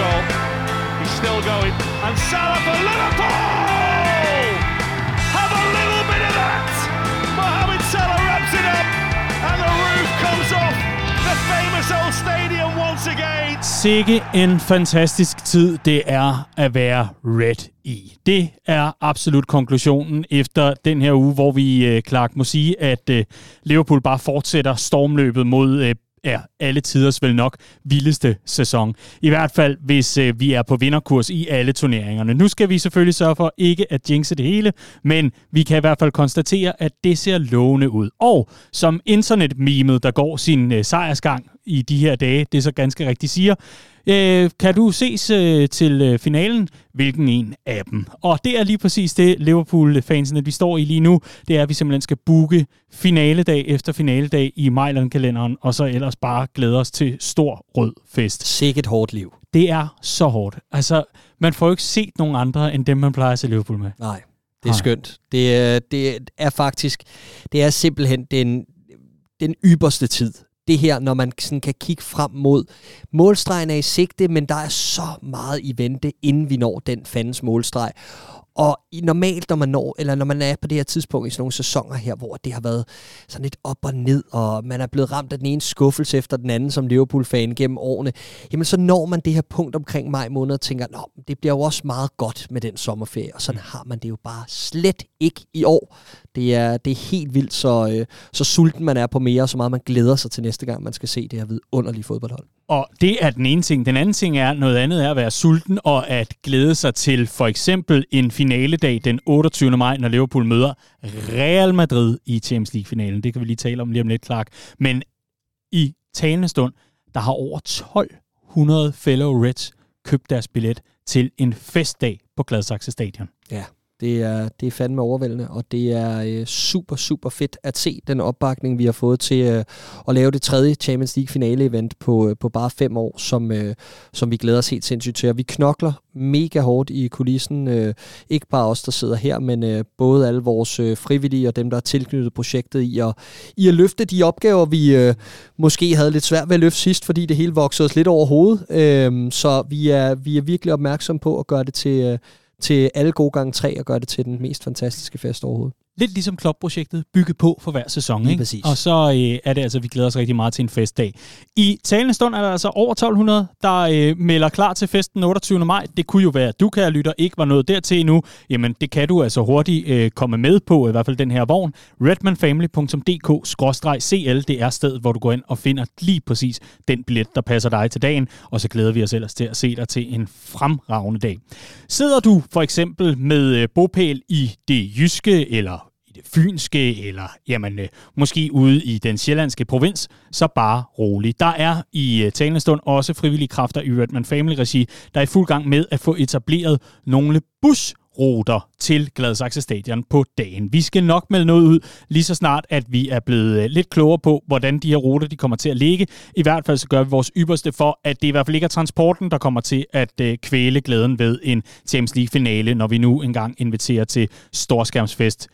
goal. He's still going. And Salah for Liverpool! Have a little bit of that! Mohamed Salah wraps it up and the roof comes off the famous old stadium once again. Sikke en fantastisk tid det er at være Red i. Det er absolut konklusionen efter den her uge, hvor vi klart må sige, at Liverpool bare fortsætter stormløbet mod alle tiders vel nok vildeste sæson. I hvert fald, hvis vi er på vinderkurs i alle turneringerne. Nu skal vi selvfølgelig sørge for ikke at jinxe det hele, men vi kan i hvert fald konstatere, at det ser lovende ud. Og som internetmemet, der går sin sejrsgang i de her dage, det så ganske rigtigt siger, kan du ses til finalen? Hvilken en af dem? Og det er lige præcis det, Liverpool-fansene, vi står i lige nu. Det er, at vi simpelthen skal booke finaledag efter finaledag i Mejland-kalenderen, og så ellers bare glæde os til stor rød fest. Sikkert hårdt liv. Det er så hårdt. Altså, man får jo ikke set nogen andre, end dem, man plejer at se Liverpool med. Nej, det er skønt. Det er simpelthen den ypperste tid. Det her, når man sådan kan kigge frem mod målstregen er i sigte, men der er så meget i vente, inden vi når den fandens målstreg. Og normalt, når man er på det her tidspunkt i sådan nogle sæsoner her, hvor det har været sådan lidt op og ned, og man er blevet ramt af den ene skuffelse efter den anden som Liverpool-fan gennem årene, jamen så når man det her punkt omkring maj måned og tænker, nå, det bliver jo også meget godt med den sommerferie, og sådan har man det jo bare slet ikke i år. Det er helt vildt, så sulten man er på mere, og så meget man glæder sig til næste gang, man skal se det her vidunderlige fodboldhold. Og det er den ene ting. Den anden ting er, noget andet er at være sulten og at glæde sig til for eksempel en finaledag den 28. maj, når Liverpool møder Real Madrid i Champions League-finalen. Det kan vi lige tale om lige om lidt, Clark. Men i talende stund, der har over 1200 fellow Reds købt deres billet til en festdag på Gladsaxe Stadion. Ja. Det er fandme overvældende, og det er super, super fedt at se den opbakning, vi har fået til at lave det tredje Champions League finale-event på bare 5 år, som vi glæder os helt sindssygt til. Og vi knokler mega hårdt i kulissen, ikke bare os, der sidder her, men både alle vores frivillige og dem, der er tilknyttet projektet i at løfte de opgaver, vi måske havde lidt svært ved at løfte sidst, fordi det hele voksede os lidt over hovedet. Så vi er virkelig opmærksomme på at gøre det til alle gode gange 3 og gøre det til den mest fantastiske fest overhovedet. Lidt ligesom Klopp-projektet, bygget på for hver sæson, ikke? Præcis. Og så er det altså, vi glæder os rigtig meget til en festdag. I talende stund er der altså over 1200, der melder klar til festen den 28. maj. Det kunne jo være, at du, kære lytter, ikke var nået dertil endnu. Jamen, det kan du altså hurtigt komme med på, i hvert fald den her vogn. Redmanfamily.dk/cl, det er stedet, hvor du går ind og finder lige præcis den billet, der passer dig til dagen. Og så glæder vi os ellers til at se dig til en fremragende dag. Sidder du for eksempel med bopæl i det jyske eller det fynske, eller jamen, måske ude i den sjællandske provins, så bare rolig. Der er i talende stund også frivillige kræfter i Redman Family-regi, der er i fuld gang med at få etableret nogle busruter til Gladsaxe Stadion på dagen. Vi skal nok melde noget ud, lige så snart, at vi er blevet lidt klogere på, hvordan de her ruter de kommer til at ligge. I hvert fald så gør vi vores ypperste for, at det i hvert fald ikke er transporten, der kommer til at kvæle glæden ved en Champions League-finale, når vi nu engang inviterer til storskærmsfest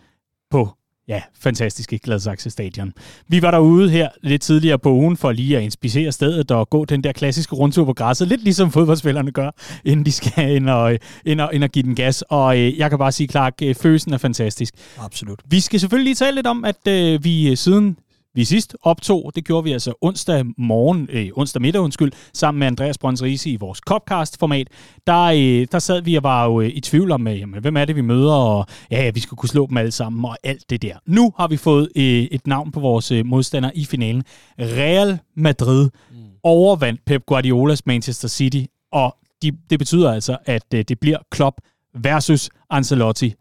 på, ja, fantastiske Gladsaxe Stadion. Vi var derude her lidt tidligere på ugen for lige at inspicere stedet og gå den der klassiske rundtur på græsset, lidt ligesom fodboldspillerne gør, inden de skal ind og give den gas. Og jeg kan bare sige, Clark, følelsen er fantastisk. Absolut. Vi skal selvfølgelig lige tale lidt om, at vi siden vi sidst optog, det gjorde vi altså onsdag middag, sammen med Andreas Brøns Riese i vores Copcast-format. Der sad vi og var jo i tvivl om, jamen, hvem er det, vi møder, og ja, vi skulle kunne slå dem alle sammen, og alt det der. Nu har vi fået et navn på vores modstander i finalen. Real Madrid overvandt Pep Guardiolas Manchester City, og det betyder altså, at det bliver Klopp versus Ancelotti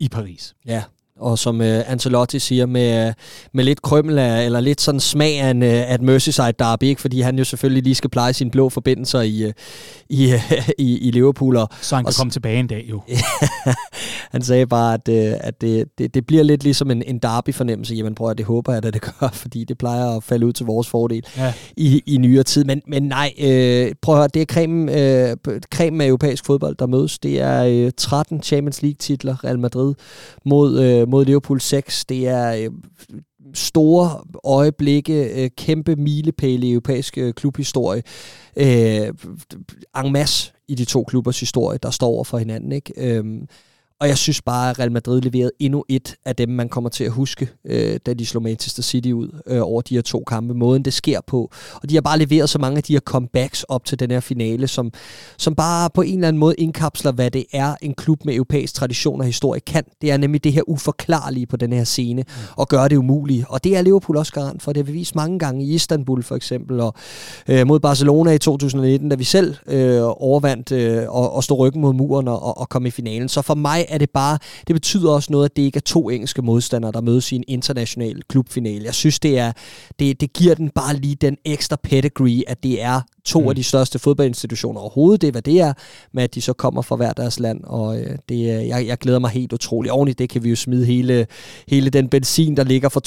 i Paris. Ja. Og som Ancelotti siger, med lidt krømmel af, eller lidt sådan smag af et Merseyside derby, ikke? Fordi han jo selvfølgelig lige skal pleje sine blå forbindelser i Liverpool. Så han kan komme tilbage en dag jo. Han sagde bare, at det bliver lidt ligesom en derby-fornemmelse. Jamen prøv at det håber jeg, at det gør, fordi det plejer at falde ud til vores fordel i nyere tid. Men nej, prøv at høre, det er cremen af europæisk fodbold, der mødes. Det er 13 Champions League-titler, Real Madrid mod Liverpool 6. Det er store øjeblikke, kæmpe milepæle i europæisk klubhistorie, en masse i de to klubbers historie, der står over for hinanden, ikke? Og jeg synes bare, at Real Madrid leverede endnu et af dem, man kommer til at huske, da de slog Manchester City ud over de her to kampe. Måden det sker på. Og de har bare leveret så mange af de her comebacks op til den her finale, som bare på en eller anden måde indkapsler, hvad det er, en klub med europæisk tradition og historie kan. Det er nemlig det her uforklarlige på den her scene, og gøre det umuligt. Og det er Liverpool også garant for. Det har vi vist mange gange i Istanbul for eksempel, og mod Barcelona i 2019, da vi selv overvandt og stod ryggen mod muren og kom i finalen. Så for mig er det bare, det betyder også noget, at det ikke er to engelske modstandere, der mødes i en international klubfinale. Jeg synes, det giver den bare lige den ekstra pedigree, at det er to af de største fodboldinstitutioner overhovedet. Det er, hvad det er, men at de så kommer fra hver deres land, og jeg glæder mig helt utroligt. Ordentligt, det kan vi jo smide hele den benzin, der ligger fra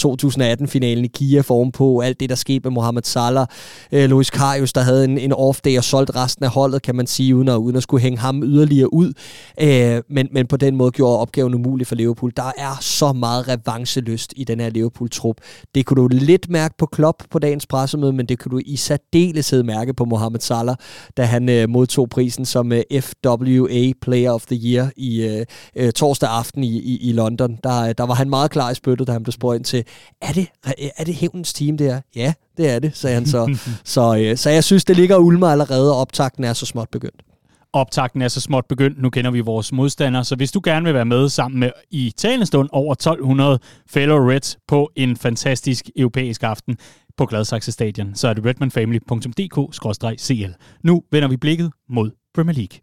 2018-finalen i Kiev ovenpå, alt det, der skete med Mohamed Salah, Luis Karius, der havde en off-day og solgte resten af holdet, kan man sige, uden at skulle hænge ham yderligere ud. Men på den måde gjorde opgaven umulig for Liverpool. Der er så meget revanchelyst i den her Liverpool-trup. Det kunne du lidt mærke på Klopp på dagens pressemøde, men det kunne du i særdeleshed mærke på Mohamed Salah, da han modtog prisen som FWA Player of the Year i torsdag aften i London. Der var han meget klar i spyttet, da han blev spurgt ind til, er det hævnens team, det her? Ja, det er det, sagde han så. Så jeg synes, det ligger og ulmer allerede, og optakten er så småt begyndt. Optakten er så småt begyndt. Nu kender vi vores modstandere, så hvis du gerne vil være med sammen med i talende stund over 1200 fellow Reds på en fantastisk europæisk aften på Gladsaxe Stadion, så er det redmanfamily.dk/cl. Nu vender vi blikket mod Premier League.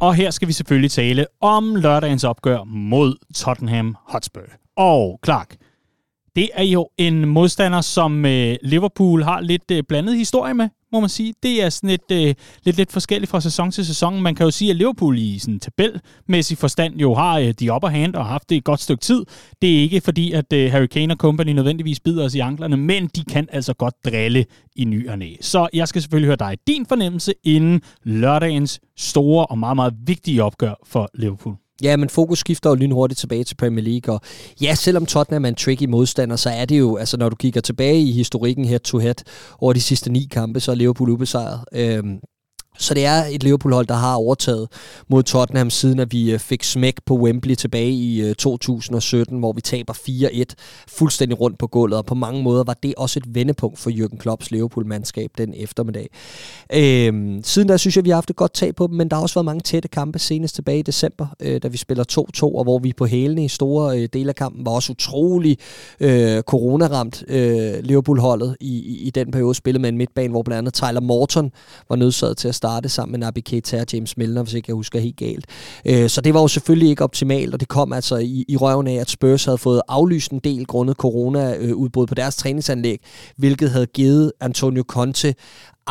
Og her skal vi selvfølgelig tale om lørdagens opgør mod Tottenham Hotspur. Og Clark, det er jo en modstander, som Liverpool har lidt blandet historie med, må man sige. Det er sådan lidt forskelligt fra sæson til sæson. Man kan jo sige, at Liverpool i sådan tabelmæssig forstand jo har de upper hand og har haft det et godt stykke tid. Det er ikke fordi, at Harry Kane og company nødvendigvis bider os i anklerne, men de kan altså godt drille i ny og næ. Så jeg skal selvfølgelig høre dig. Din fornemmelse inden lørdagens store og meget, meget vigtige opgør for Liverpool. Ja, men fokus skifter jo lynhurtigt tilbage til Premier League, og ja, selvom Tottenham er en tricky modstander, så er det jo, altså når du kigger tilbage i historikken head-to-head over de sidste 9 kampe, så er Liverpool ubesejret. Så det er et Liverpool-hold, der har overtaget mod Tottenham, siden at vi fik smæk på Wembley tilbage i 2017, hvor vi taber 4-1 fuldstændig rundt på gulvet, og på mange måder var det også et vendepunkt for Jürgen Klopps Liverpool-mandskab den eftermiddag. Siden da synes jeg, vi har haft et godt tag på dem, men der har også været mange tætte kampe, senest tilbage i december, da vi spiller 2-2, og hvor vi på hælene i store dele af kampen var også utrolig coronaramt. Liverpool-holdet i den periode spillede med en midtbane, hvor blandt andet Tyler Morton var nødsaget til at starte sammen med Naby Keita og James Milner, hvis ikke jeg husker helt galt. Så det var jo selvfølgelig ikke optimalt, og det kom altså i røven af, at Spurs havde fået aflyst en del grundet corona-udbrud på deres træningsanlæg, hvilket havde givet Antonio Conte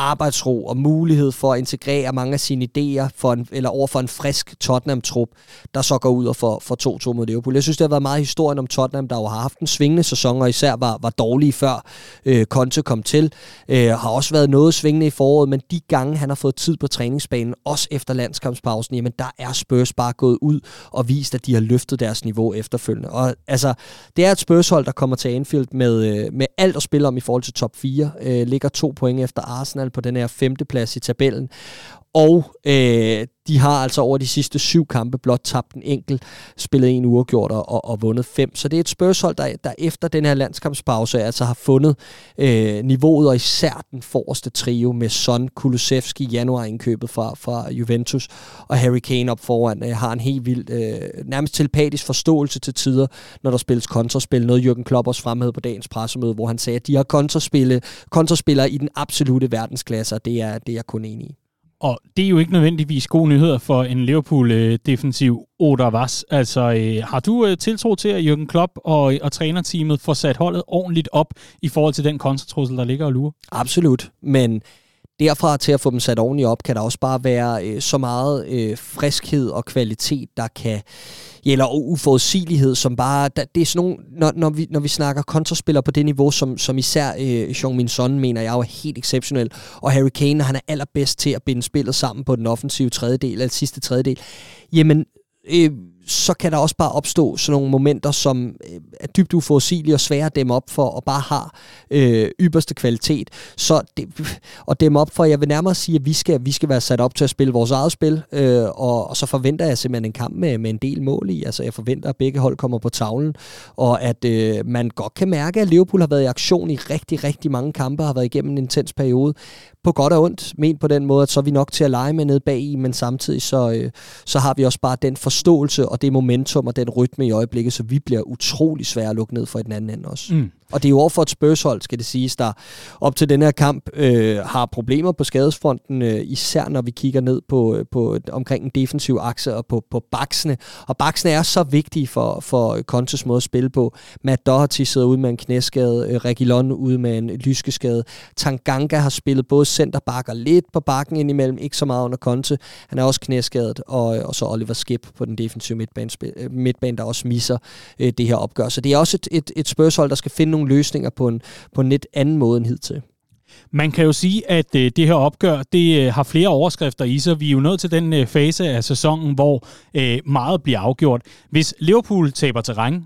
arbejdsro og mulighed for at integrere mange af sine idéer over for en frisk Tottenham-trup, der så går ud og for 2-2 mod Liverpool. Jeg synes, det har været meget historien om Tottenham, der jo har haft en svingende sæson, og især var dårlige før Conte kom til. Har også været noget svingende i foråret, men de gange, han har fået tid på træningsbanen, også efter landskampspausen, jamen der er Spurs bare gået ud og vist, at de har løftet deres niveau efterfølgende. Og altså, det er et Spurs-hold, der kommer til Anfield med alt at spille om i forhold til top 4. Ligger 2 point efter Arsenal på den her 5. plads i tabellen, og de har altså over de sidste 7 kampe blot tabt en enkelt, spillet en uafgjort og vundet 5. Så det er et Spurs-hold, der efter den her landskampspause altså har fundet niveauet, og især den forreste trio med Son, Kulusevski, januarindkøbet fra Juventus, og Harry Kane op foran har en helt vild, nærmest telepatisk forståelse til tider, når der spilles kontraspil. Noget Jürgen Klopp også fremhævede på dagens pressemøde, hvor han sagde, at de har kontraspillere i den absolute verdensklasse, og det er kun enig i. Og det er jo ikke nødvendigvis gode nyheder for en Liverpool-defensiv Odervas. Altså, har du tiltro til, at Jürgen Klopp og trænerteamet får sat holdet ordentligt op i forhold til den kontratrussel, der ligger og lurer? Absolut, men derfra til at få dem sat ordentligt op, kan der også bare være så meget friskhed og kvalitet, der kan... eller uforudsigelighed, som bare... Det er sådan nogle, når vi snakker kontraspillere på det niveau, som især Heung-min Son, mener jeg, er helt exceptionel. Og Harry Kane, han er allerbedst til at binde spillet sammen på den offensive tredjedel, eller sidste tredjedel. Jamen... så kan der også bare opstå sådan nogle momenter, som er dybt uforudsigelige og svære at dæmme op for, og bare har ypperste kvalitet. Så at dæmme op for, jeg vil nærmere sige, at vi skal være sat op til at spille vores eget spil, og så forventer jeg simpelthen en kamp med en del mål i. Altså jeg forventer, at begge hold kommer på tavlen, og at man godt kan mærke, at Liverpool har været i aktion i rigtig, rigtig mange kampe, har været igennem en intens periode, på godt og ondt, ment på den måde, at så er vi nok til at lege med nede bag i, men samtidig så har vi også bare den forståelse og det momentum og den rytme i øjeblikket, så vi bliver utrolig svære at lukke ned for i den anden ende også. Mm. Og det er jo overfor et Spurs-hold, skal det siges, der op til den her kamp har problemer på skadesfronten, især når vi kigger ned på omkring en defensiv akse og på baksene. Og baksene er så vigtige for Contes måde at spille på. Matt Doherty sidder ude med en knæskade, Reguilón ude med en lyskeskade. Tanganga har spillet både centerback og lidt på bakken indimellem, ikke så meget under Conte. Han er også knæskadet, og så Oliver Skipp på den defensive midtbane, der også misser det her opgør. Så det er også et Spurs-hold, der skal finde nogle løsninger på en lidt anden måde end hidtil. Man kan jo sige, at det her opgør, det har flere overskrifter i sig. Vi er jo nået til den fase af sæsonen, hvor meget bliver afgjort. Hvis Liverpool taber terræn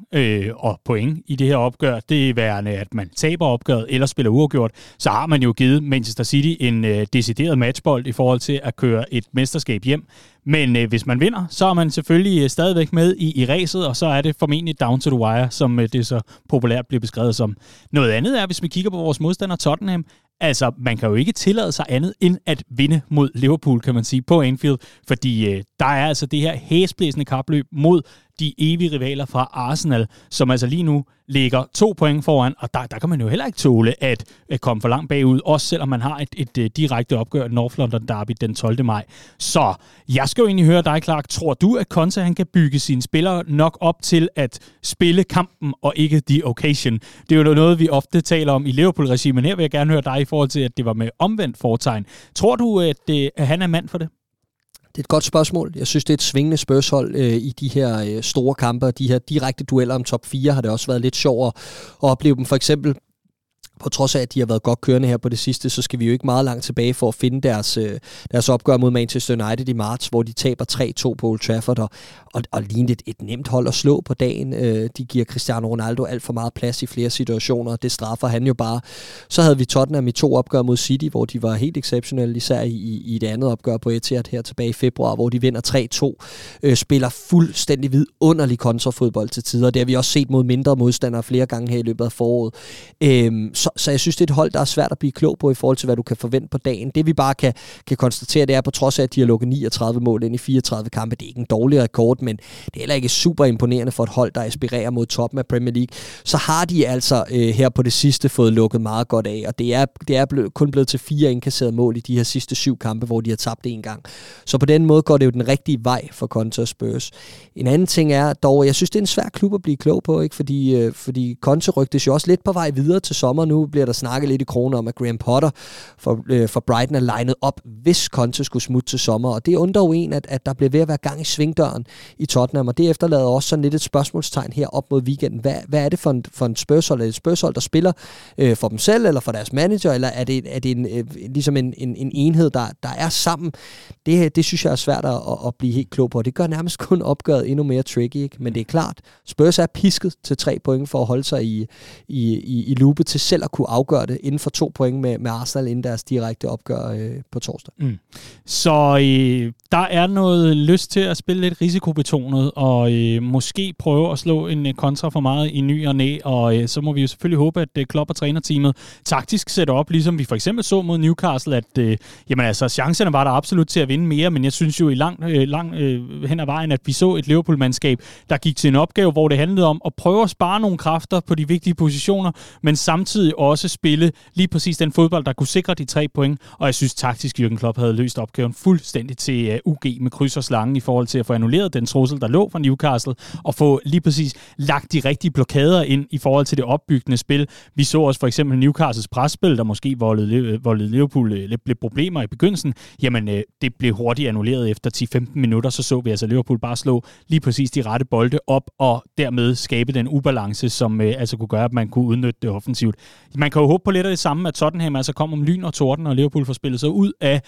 og point i det her opgør, det er værende, at man taber opgøret eller spiller uafgjort, så har man jo givet Manchester City en decideret matchbold i forhold til at køre et mesterskab hjem. Men hvis man vinder, så er man selvfølgelig stadigvæk med i ræset, og så er det formentlig down to the wire, som det så populært bliver beskrevet som. Noget andet er, hvis vi kigger på vores modstander Tottenham, altså man kan jo ikke tillade sig andet end at vinde mod Liverpool, kan man sige, på Anfield, fordi der er altså det her hæsblæsende kapløb mod de evige rivaler fra Arsenal, som altså lige nu ligger 2 point foran, og der kan man jo heller ikke tåle at komme for langt bagud, også selvom man har et direkte opgør i North London Derby den 12. maj. Så jeg skal jo egentlig høre dig, Clark. Tror du, at Conte han kan bygge sine spillere nok op til at spille kampen og ikke the occasion? Det er jo noget, vi ofte taler om i Liverpool-regimen, men her vil jeg gerne høre dig i forhold til, at det var med omvendt fortegn. Tror du, at han er mand for det? Det er et godt spørgsmål. Jeg synes, det er et svingende spørgsmål i de her store kampe, og de her direkte dueller om top 4 har det også været lidt sjovere at opleve dem. For eksempel, på trods af, at de har været godt kørende her på det sidste, så skal vi jo ikke meget langt tilbage for at finde deres opgør mod Manchester United i marts, hvor de taber 3-2 på Old Trafford, og lignede et nemt hold at slå på dagen. De giver Cristiano Ronaldo alt for meget plads i flere situationer, og det straffer han jo bare. Så havde vi Tottenham i 2 opgør mod City, hvor de var helt exceptionelle, især i et andet opgør på Etihad her tilbage i februar, hvor de vinder 3-2, spiller fuldstændig vidunderlig kontrafodbold til tider. Det har vi også set mod mindre modstandere flere gange her i løbet af foråret. Så jeg synes, det er et hold, der er svært at blive klog på i forhold til, hvad du kan forvente på dagen. Det vi bare kan konstatere, det er, på trods af, at de har lukket 39 mål ind i 34 kampe, det er ikke en dårlig rekord, men det er heller ikke super imponerende for et hold, der aspirerer mod toppen af Premier League. Så har de altså her på det sidste fået lukket meget godt af, og det er kun blevet til 4 indkasserede mål i de her sidste 7 kampe, hvor de har tabt 1 gang. Så på den måde går det jo den rigtige vej for Conte og Spurs. En anden ting er dog, jeg synes, det er en svær klub at blive klog på, ikke? Fordi Conte ryktes jo også lidt på vej videre til sommer. Nu bliver der snakket lidt i kroner om, at Graham Potter for Brighton er linet op, hvis Conte skulle smutte til sommer. Og det undrer jo en, at der bliver ved at være gang i svingdøren i Tottenham. Og det efterlader også sådan lidt et spørgsmålstegn her op mod weekenden. Hvad er det for en spørgsmål? Er det et spørgsmål, der spiller for dem selv eller for deres manager? Eller er det ligesom en enhed, der er sammen? Det synes jeg er svært at blive helt klog på. Det gør nærmest kun opgøret endnu mere tricky. Ikke? Men det er klart, Spurs er pisket til 3 point for at holde sig i loopet til selv at kunne afgøre det inden for 2 point med Arsenal inden deres direkte opgør på torsdag. Mm. Så der er noget lyst til at spille lidt risikobetonet og måske prøve at slå en kontra for meget i ny og næ, og så må vi jo selvfølgelig håbe, at Klopp og trænerteamet taktisk sætter op, ligesom vi for eksempel så mod Newcastle, at jamen altså, chancerne var der absolut til at vinde mere, men jeg synes jo i langt hen ad vejen, at vi så et Liverpool-mandskab, der gik til en opgave, hvor det handlede om at prøve at spare nogle kræfter på de vigtige positioner, men samtidig også spille lige præcis den fodbold, der kunne sikre de 3 point, og jeg synes taktisk, Jürgen Klopp havde løst opgaven fuldstændig til UG med kryds og slangen i forhold til at få annulleret den trussel, der lå fra Newcastle, og få lige præcis lagt de rigtige blokader ind i forhold til det opbyggende spil. Vi så også for eksempel Newcastles presspil, der måske voldede Liverpool lidt problemer i begyndelsen. Jamen, det blev hurtigt annulleret efter 10-15 minutter, så vi altså Liverpool bare slå lige præcis de rette bolde op, og dermed skabe den ubalance, som altså kunne gøre, at man kunne udnytte det offensivt. Man kan jo håbe på lidt af det samme, at Tottenham altså kom om lyn og torden, og Liverpool får spillet sig ud af,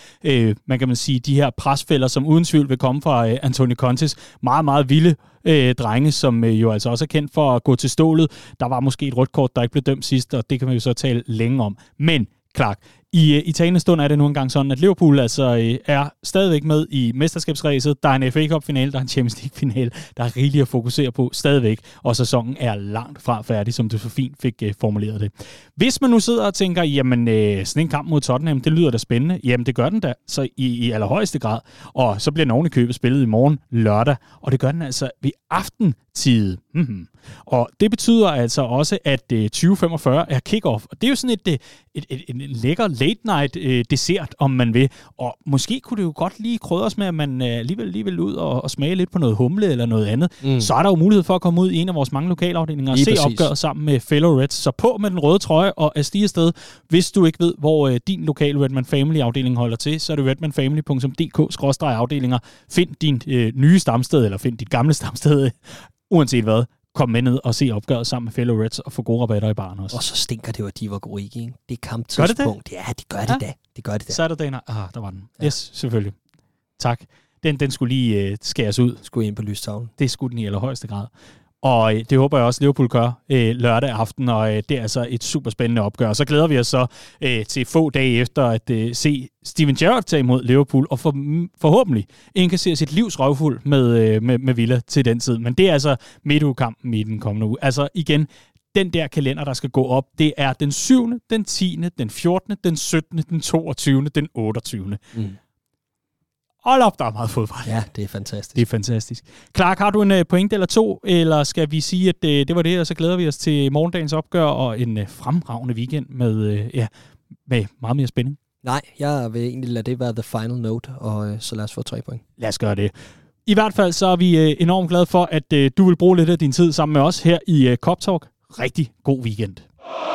man kan sige, de her presfælder, som uden tvivl vil komme fra Antonio Contes meget, meget vilde drenge, som jo altså også er kendt for at gå til stålet. Der var måske et rødt kort, der ikke blev dømt sidst, og det kan man jo så tale længe om. Men Clark, i talende stund er det nu engang sådan, at Liverpool altså er stadigvæk med i mesterskabsræset. Der er en FA Cup-finale, der er en Champions League-finale, der er rigeligt at fokusere på stadigvæk, og sæsonen er langt fra færdig, som du så fint fik formuleret det. Hvis man nu sidder og tænker, jamen sådan en kamp mod Tottenham, det lyder da spændende, jamen det gør den da, så i allerhøjeste grad, og så bliver nogen i købet spillet i morgen lørdag, og det gør den altså ved aftentid. Mm-hmm. Og det betyder altså også, at 20:45 er kick-off, og det er jo sådan en lækker late-night dessert, om man vil. Og måske kunne det jo godt lige krydres med, at man alligevel vil ud og smage lidt på noget humle eller noget andet. Mm. Så er der jo mulighed for at komme ud i en af vores mange lokalafdelinger og se opgøret sammen med fellow Reds. Så på med den røde trøje og afstige afsted. Hvis du ikke ved, hvor din lokale Redman Family-afdeling holder til, så er det redmanfamily.dk/afdelinger. Find din nye stamsted, eller find dit gamle stamsted, uanset hvad. Kom med ned og se opgøret sammen med fellow Reds og få gode rabatter i baren også. Og så stinker det jo, at de var gode, ikke? Det er kamptidspunkt. Gør det det? Ja, det gør det da. Det gør det da. Saturday night. Ah, der var den. Ja. Yes, selvfølgelig. Tak. Den skulle lige skæres ud. Skulle ind på lystavlen. Det skulle den i allerhøjeste grad. Og det håber jeg også, Liverpool gør lørdag aften, og det er altså et superspændende opgør. Så glæder vi os så til få dage efter at se Steven Gerrard tage imod Liverpool, og forhåbentlig indkassere sit livs røvfuld med Villa til den tid. Men det er altså midtugekampen i den kommende uge. Altså igen, den der kalender, der skal gå op, det er den 7., den 10., den 14., den 17., den 22., den 28. Mm. Hold op, der er meget fodbold. Ja, det er fantastisk. Det er fantastisk. Clark, har du en pointe eller to, eller skal vi sige, at det var det, og så glæder vi os til morgendagens opgør og en fremragende weekend med meget mere spænding? Nej, jeg vil egentlig lade det være the final note, og så lad os få 3 point. Lad os gøre det. I hvert fald så er vi enormt glade for, at du vil bruge lidt af din tid sammen med os her i CopTalk. Rigtig god weekend.